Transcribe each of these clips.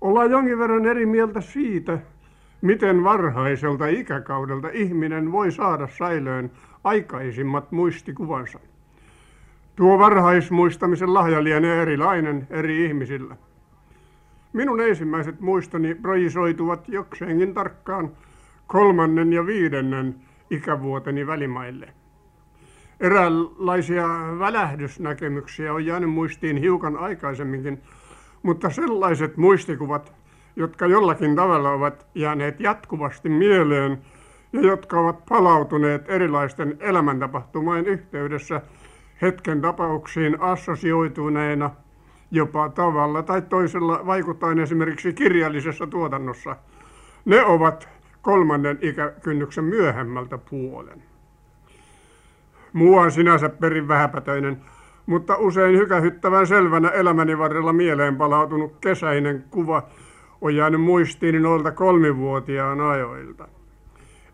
Ollaan jonkin verran eri mieltä siitä, miten varhaiselta ikäkaudelta ihminen voi saada säilöön aikaisimmat muistikuvansa. Tuo varhaismuistamisen lahja lienee erilainen eri ihmisillä. Minun ensimmäiset muistoni projisoituvat jokseenkin tarkkaan 3. ja 5. ikävuoteni välimaille. Eräänlaisia välähdysnäkemyksiä on jäänyt muistiin hiukan aikaisemminkin, mutta sellaiset muistikuvat, jotka jollakin tavalla ovat jääneet jatkuvasti mieleen ja jotka ovat palautuneet erilaisten elämäntapahtumien yhteydessä hetken tapauksiin assosioituneena, jopa tavalla tai toisella vaikuttaen esimerkiksi kirjallisessa tuotannossa, ne ovat 3. ikäkynnyksen myöhemmältä puolen. Muu on sinänsä perin vähäpätöinen, mutta usein hykähyttävän selvänä elämäni varrella mieleen palautunut kesäinen kuva on jäänyt muistiin noilta 3-vuotiaan ajoilta.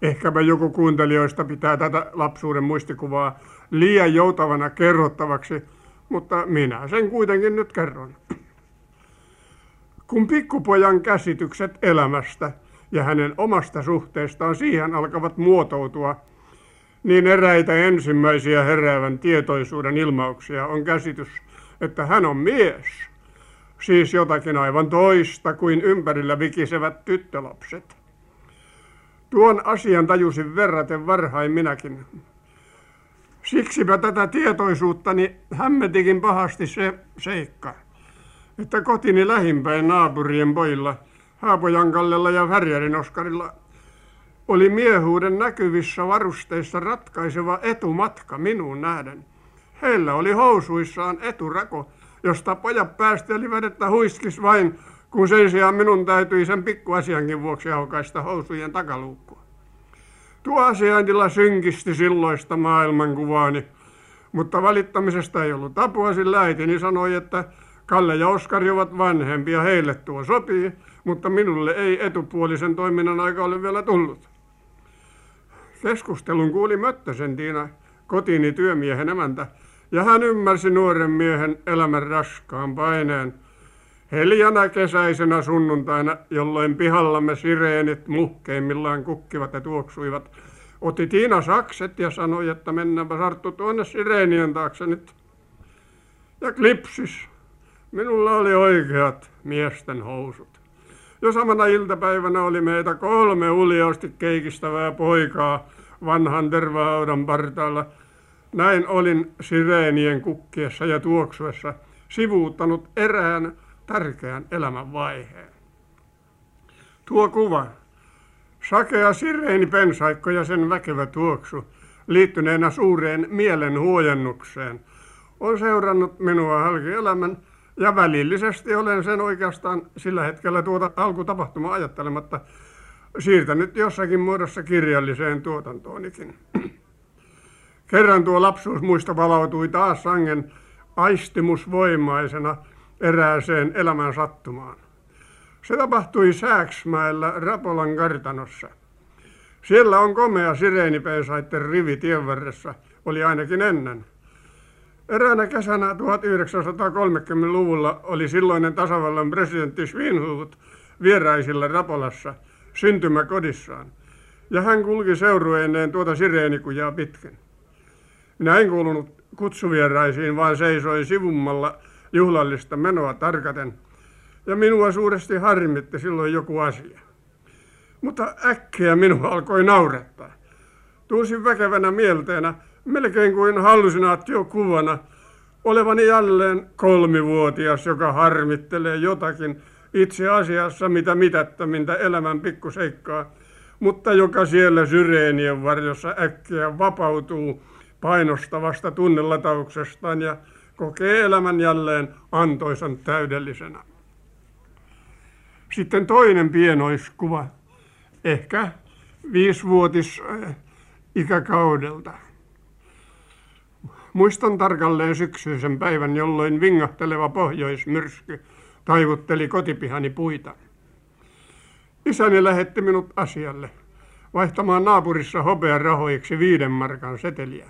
Ehkäpä joku kuuntelijoista pitää tätä lapsuuden muistikuvaa liian joutavana kerrottavaksi, mutta minä sen kuitenkin nyt kerron. Kun pikkupojan käsitykset elämästä ja hänen omasta suhteestaan siihen alkavat muotoutua, niin eräitä ensimmäisiä heräävän tietoisuuden ilmauksia on käsitys, että hän on mies, siis jotakin aivan toista kuin ympärillä vikisevät tyttölapset. Tuon asian tajusin verraten varhain minäkin. Siksipä tätä tietoisuuttani hämmetikin pahasti se seikka, että kotini lähimpäin naapurien pojilla, Haapojankallella ja Värjärin Oskarilla, oli miehuuden näkyvissä varusteissa ratkaiseva etumatka minuun nähden. Heillä oli housuissaan eturako, josta pojat päästelivät, että huiskis vain, kun sen sijaan minun täytyi sen pikkuasiankin vuoksi aukaista housujen takaluukkua. Tuo asiaintila synkisti silloista maailmankuvaani, mutta valittamisesta ei ollut apua, sillä äitini sanoi, että Kalle ja Oskari ovat vanhempia, heille tuo sopii, mutta minulle ei etupuolisen toiminnan aika ole vielä tullut. Keskustelun kuuli Möttösen Tiina, kotini työmiehen emäntä, ja hän ymmärsi nuoren miehen elämän raskaan paineen. Hiljana kesäisenä sunnuntaina, jolloin pihallamme sireenit muhkeimmillaan kukkivat ja tuoksuivat, otti Tiina sakset ja sanoi, että mennäänpä Sarttu tuonne sireenien taakse nyt. Ja klipsis. Minulla oli oikeat miesten housut. Jo samana iltapäivänä oli meitä 3 uljaasti keikistävää poikaa vanhan tervahaudan partaalla. Näin olin sireenien kukkiessa ja tuoksuessa sivuuttanut erään tärkeän elämänvaiheen. Tuo kuva, sakea sireenipensaikko ja sen väkevä tuoksu liittyneenä suureen mielenhuojennukseen, on seurannut minua halki elämän, ja välillisesti olen sen oikeastaan sillä hetkellä tuota alkutapahtumaa ajattelematta siirtänyt jossakin muodossa kirjalliseen tuotantoonikin. Kerran tuo lapsuusmuisto palautui taas sangen aistimusvoimaisena erääseen elämän sattumaan. Se tapahtui Sääksmäellä Rapolan kartanossa. Siellä on komea sireenipensaitten rivi tien varressa, oli ainakin ennen. Eräänä kesänä 1930-luvulla oli silloinen tasavallan presidentti Svinhullut vieraisilla Rapolassa syntymäkodissaan, ja hän kulki seurueineen tuota sireenikujaa pitkin. Minä en kuulunut kutsuvieraisiin, vaan seisoin sivummalla juhlallista menoa tarkaten, ja minua suuresti harmitti silloin joku asia. Mutta äkkiä minua alkoi naurattaa. Tunsin väkevänä mielteenä, melkein kuin hallusinaatiokuvana, olevani jälleen 3-vuotias, joka harmittelee jotakin itse asiassa mitä mitättömintä elämän pikkuseikkaa, mutta joka siellä syreenien varjossa äkkiä vapautuu painostavasta tunnelatauksestaan ja kokee elämän jälleen antoisan täydellisenä. Sitten toinen pienoiskuva, ehkä 5-vuotis ikäkaudelta. Muistan tarkalleen syksyisen päivän, jolloin vingahteleva pohjoismyrsky taivutteli kotipihani puita. Isäni lähetti minut asialle, vaihtamaan naapurissa hopearahoiksi 5 markan seteliä.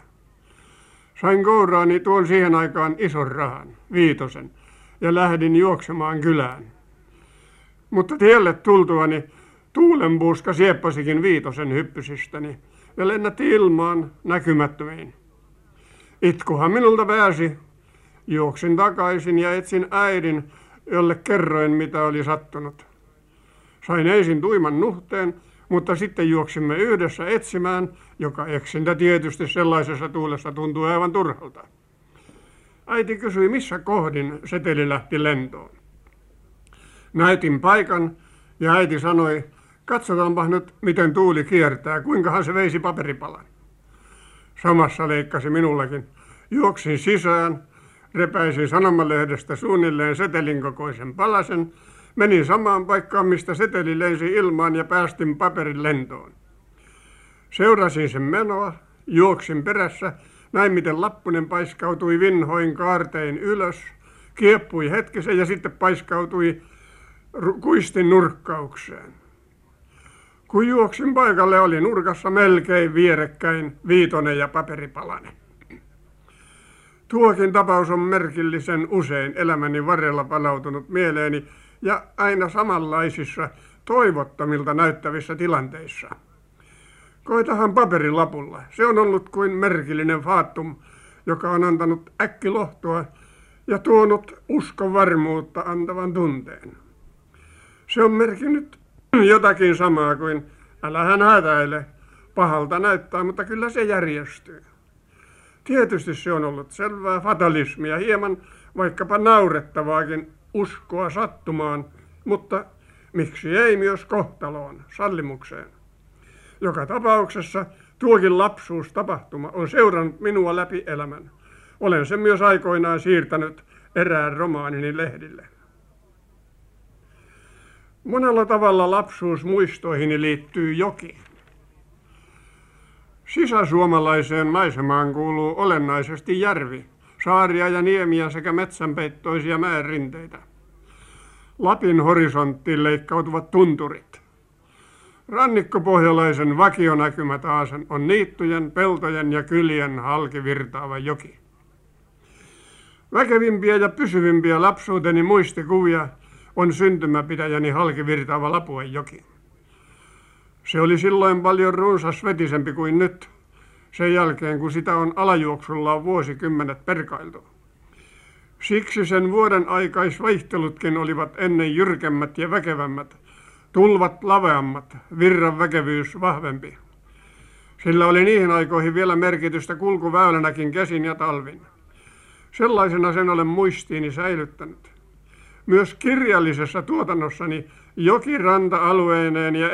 Sain kouraani tuon siihen aikaan ison rahan, 5-sen, ja lähdin juoksemaan kylään. Mutta tielle tultuani tuulenpuuska sieppasikin viitosen hyppysistäni ja lennätti ilmaan näkymättömiin. Itkuhan minulta pääsi. Juoksin takaisin ja etsin äidin, jolle kerroin, mitä oli sattunut. Sain ensin tuiman nuhteen, mutta sitten juoksimme yhdessä etsimään, joka eksintä tietysti sellaisessa tuulessa tuntuu aivan turhalta. Äiti kysyi, missä kohdin seteli lähti lentoon. Näytin paikan ja äiti sanoi, katsotaanpa nyt, miten tuuli kiertää, kuinkahan se veisi paperipalan. Samassa leikkasi minullakin. Juoksin sisään, repäisin sanomalehdestä suunnilleen setelin kokoisen palasen, menin samaan paikkaan, mistä seteli lensi ilmaan ja päästin paperin lentoon. Seurasin sen menoa, juoksin perässä, näin miten lappunen paiskautui vinhoin kaartein ylös, kieppui hetkisen ja sitten paiskautui kuistin nurkkaukseen. Kun juoksin paikalle, oli nurkassa melkein vierekkäin viitonen ja paperipalanen. Tuokin tapaus on merkillisen usein elämäni varrella palautunut mieleeni ja aina samanlaisissa toivottomilta näyttävissä tilanteissa. Koitahan paperilapulla. Se on ollut kuin merkillinen faattum, joka on antanut äkkilohtoa ja tuonut uskovarmuutta antavan tunteen. Se on merkinnyt jotakin samaa kuin älähän hätäile, pahalta näyttää, mutta kyllä se järjestyy. Tietysti se on ollut selvää fatalismia, hieman vaikkapa naurettavaakin uskoa sattumaan, mutta miksi ei myös kohtaloon, sallimukseen. Joka tapauksessa tuokin lapsuustapahtuma on seurannut minua läpi elämän. Olen sen myös aikoinaan siirtänyt erään romaanini lehdille. Monella tavalla lapsuusmuistoihini liittyy jokin. Sisäsuomalaiseen maisemaan kuuluu olennaisesti järvi, saaria ja niemiä sekä metsänpeittoisia mäenrinteitä. Lapin horisonttiin leikkautuvat tunturit. Rannikkopohjalaisen vakionäkymä taasen on niittyjen, peltojen ja kylien halki virtaava joki. Väkevimpiä ja pysyvimpiä lapsuuteni muistikuvia on syntymäpitäjäni halki virtaava Lapuan joki. Se oli silloin paljon runsasvetisempi kuin nyt, sen jälkeen kun sitä on alajuoksullaan vuosikymmenet perkailtu. Siksi sen vuoden aikaisvaihtelutkin olivat ennen jyrkemmät ja väkevämmät, tulvat laveammat, virran väkevyys vahvempi. Sillä oli niihin aikoihin vielä merkitystä kulkuväylänäkin kesän ja talvin. Sellaisena sen olen muistiini säilyttänyt. Myös kirjallisessa tuotannossani jokiranta-alueineen ja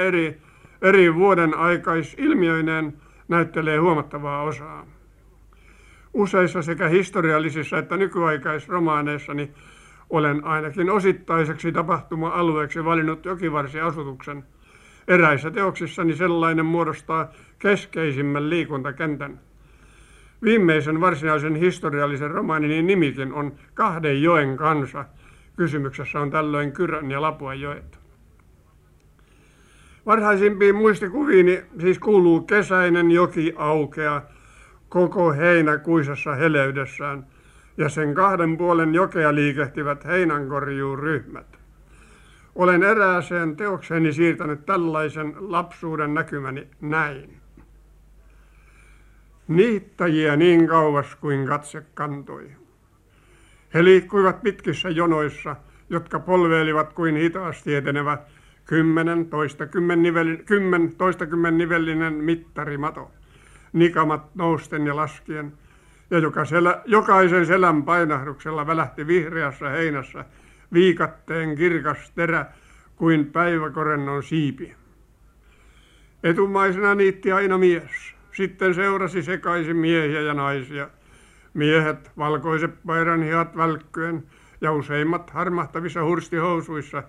eri vuoden aikaisilmiöineen näyttelee huomattavaa osaa. Useissa sekä historiallisissa että nykyaikaisromaaneissani olen ainakin osittaiseksi tapahtuma-alueeksi valinnut jokivarsiasutuksen. Eräissä teoksissani sellainen muodostaa keskeisimmän liikuntakentän. Viimeisen varsinaisen historiallisen romaanini nimikin on Kahden joen kansa. Kysymyksessä on tällöin Kyrön ja Lapuan joet. Varhaisimpiin muistikuviini siis kuuluu kesäinen joki aukea koko heinäkuisessa heleydessään ja sen kahden puolen jokea liikehtivät heinänkorjuuryhmät. Olen erääseen teokseni siirtänyt tällaisen lapsuuden näkymäni näin. Niittäjiä niin kauas kuin katse kantoi. He liikkuivat pitkissä jonoissa, jotka polveilivat kuin hitaasti etenevä 10-toistakymmen nivellinen mittarimato, nikamat nousten ja laskien, ja jokaisen selän painahduksella välähti vihreässä heinässä viikatteen kirkas terä kuin päiväkorennon siipi. Etumaisena niitti aina mies, sitten seurasi sekaisin miehiä ja naisia. Miehet, valkoiset pairanhihat välkkyen ja useimmat harmahtavissa hurstihousuissa,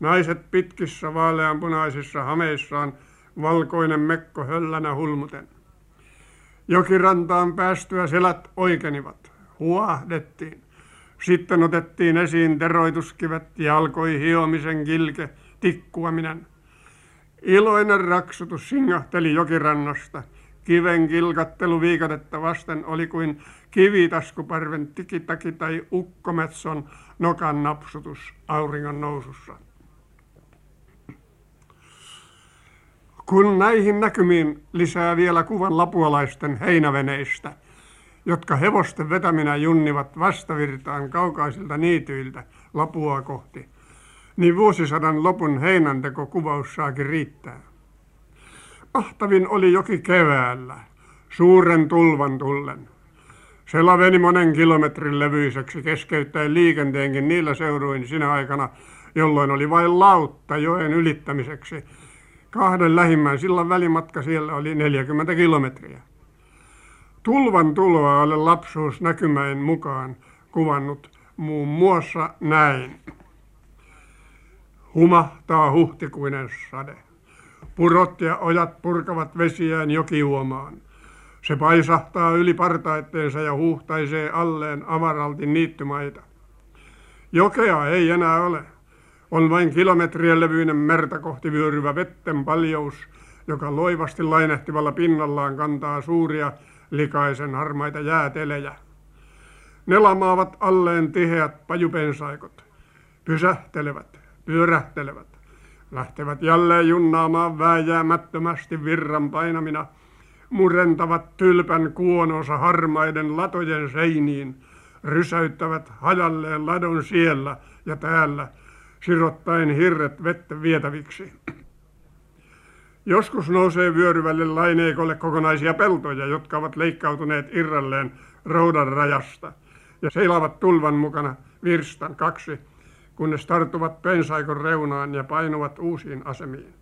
naiset pitkissä vaaleanpunaisissa hameissaan, valkoinen mekko höllänä hulmuten. Jokirantaan päästyä selät oikenivat, huahdettiin. Sitten otettiin esiin teroituskivet ja alkoi hiomisen kilke, tikkuaminen. Iloinen raksutus singahteli jokirannasta. Kiven kilkattelu viikatetta vasten oli kuin kivitaskuparven tikitaki tai ukkometson nokan napsutus auringon nousussa. Kun näihin näkymiin lisää vielä kuvan lapualaisten heinäveneistä, jotka hevosten vetäminä junnivat vastavirtaan kaukaisilta niityiltä Lapua kohti, niin vuosisadan lopun heinäntekokuvaus saakin riittää. Mahtavin oli joki keväällä, suuren tulvan tullen. Se laveni monen kilometrin levyiseksi keskeyttäen liikenteenkin niillä seuduin sinä aikana, jolloin oli vain lautta joen ylittämiseksi. Kahden lähimmän sillan välimatka siellä oli 40 kilometriä. Tulvan tuloa olen lapsuusnäkymäen mukaan kuvannut muun muassa näin. Humahtaa huhtikuinen sade. Purot ja ojat purkavat vesiään jokiuomaan. Se paisahtaa yli partaitteensa ja huuhtaisee alleen avaralti niittymaita. Jokea ei enää ole. On vain kilometrien levyinen merta kohti vyöryvä vetten paljous, joka loivasti lainehtivalla pinnallaan kantaa suuria likaisen harmaita jäätelejä. Ne lamaavat alleen tiheät pajupensaikot. Pysähtelevät, pyörähtelevät, lähtevät jälleen junnaamaan vääjäämättömästi virran painamina, murentavat tylpän kuononsa harmaiden latojen seiniin, rysäyttävät hajalleen ladon siellä ja täällä, sirottaen hirret vettä vietäviksi. Joskus nousee vyöryvälle laineikolle kokonaisia peltoja, jotka ovat leikkautuneet irralleen roudan rajasta ja seilaavat tulvan mukana virstan kaksi, kunnes tarttuvat pensaikon reunaan ja painuvat uusiin asemiin.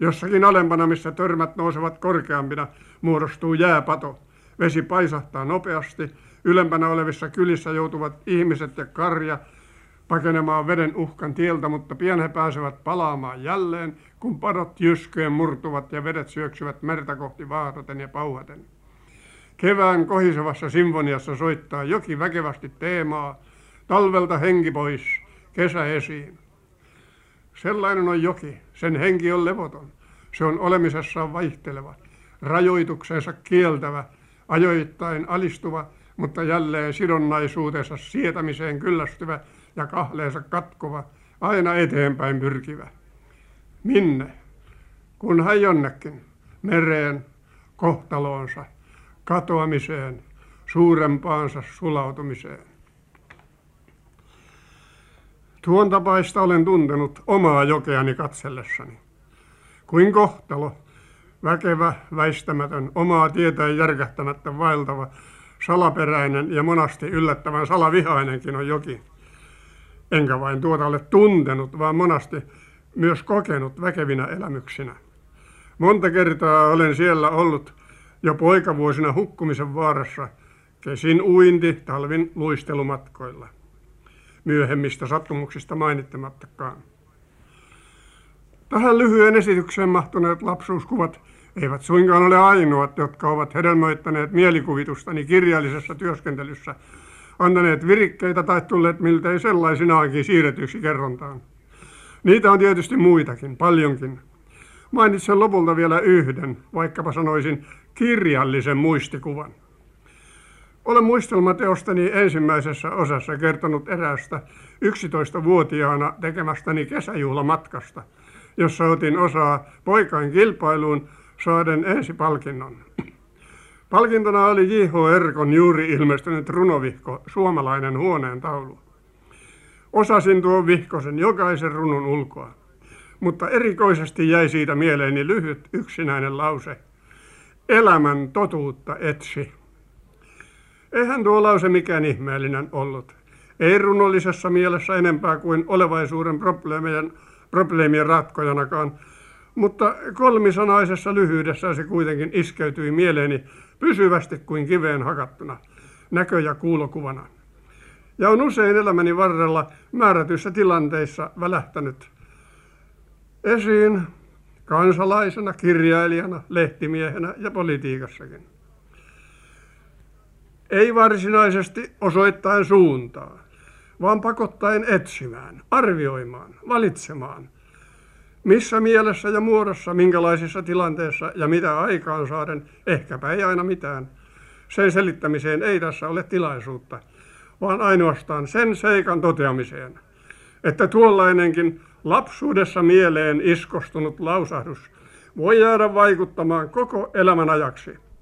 Jossakin alempana, missä törmät nousevat korkeampina, muodostuu jääpato. Vesi paisahtaa nopeasti. Ylempänä olevissa kylissä joutuvat ihmiset ja karja pakenemaan veden uhkan tieltä, mutta pian he pääsevät palaamaan jälleen, kun padot jyskyen murtuvat ja vedet syöksyvät merta kohti vaahdoten ja pauhaten. Kevään kohisevassa sinfoniassa soittaa joki väkevästi teemaa, talvelta henki pois, kesä esiin. Sellainen on joki, sen henki on levoton, se on olemisessaan vaihteleva, rajoituksensa kieltävä, ajoittain alistuva, mutta jälleen sidonnaisuutensa sietämiseen kyllästyvä ja kahleensa katkova, aina eteenpäin pyrkivä. Minne? Kunhan jonnekin, mereen, kohtaloonsa, katoamiseen, suurempaansa sulautumiseen. Tuon tapaista olen tuntenut omaa jokeani katsellessani. Kuin kohtalo, väkevä, väistämätön, omaa tietään järkähtämättä vaeltava, salaperäinen ja monasti yllättävän salavihainenkin on joki. Enkä vain tuota ole tuntenut, vaan monasti myös kokenut väkevinä elämyksinä. Monta kertaa olen siellä ollut jo poikavuosina hukkumisen vaarassa, kesin uinti, talvin luistelumatkoilla. Myöhemmistä sattumuksista mainittamattakaan. Tähän lyhyen esitykseen mahtuneet lapsuuskuvat eivät suinkaan ole ainoat, jotka ovat hedelmöittäneet mielikuvitustani kirjallisessa työskentelyssä, antaneet virikkeitä tai tulleet miltei sellaisinaankin siirretyksi kerrontaan. Niitä on tietysti muitakin, paljonkin. Mainitsen lopulta vielä yhden, vaikkapa sanoisin kirjallisen muistikuvan. Olen muistelmateostani ensimmäisessä osassa kertonut eräästä 11-vuotiaana tekemästäni kesäjuhlamatkasta, jossa otin osaa poikain kilpailuun saaden ensipalkinnon. Palkintona oli J.H. Erkon juuri ilmestynyt runovihko Suomalainen huoneentaulu. Osasin tuon vihkosen jokaisen runun ulkoa, mutta erikoisesti jäi siitä mieleeni lyhyt yksinäinen lause. Elämän totuutta etsi. Eihän tuo lause mikään ihmeellinen ollut. Ei runollisessa mielessä enempää kuin olevaisuuden probleemien ratkojanakaan, mutta kolmisanaisessa lyhyydessä se kuitenkin iskeytyi mieleeni pysyvästi kuin kiveen hakattuna, näkö- ja kuulokuvana. Ja on usein elämäni varrella määrätyissä tilanteissa välähtänyt esiin kansalaisena, kirjailijana, lehtimiehenä ja politiikassakin. Ei varsinaisesti osoittain suuntaa, vaan pakottaen etsimään, arvioimaan, valitsemaan, missä mielessä ja muodossa, minkälaisissa tilanteissa ja mitä aikaan saaden, ehkäpä ei aina mitään. Sen selittämiseen ei tässä ole tilaisuutta, vaan ainoastaan sen seikan toteamiseen, että tuollainenkin lapsuudessa mieleen iskostunut lausahdus voi jäädä vaikuttamaan koko elämän ajaksi.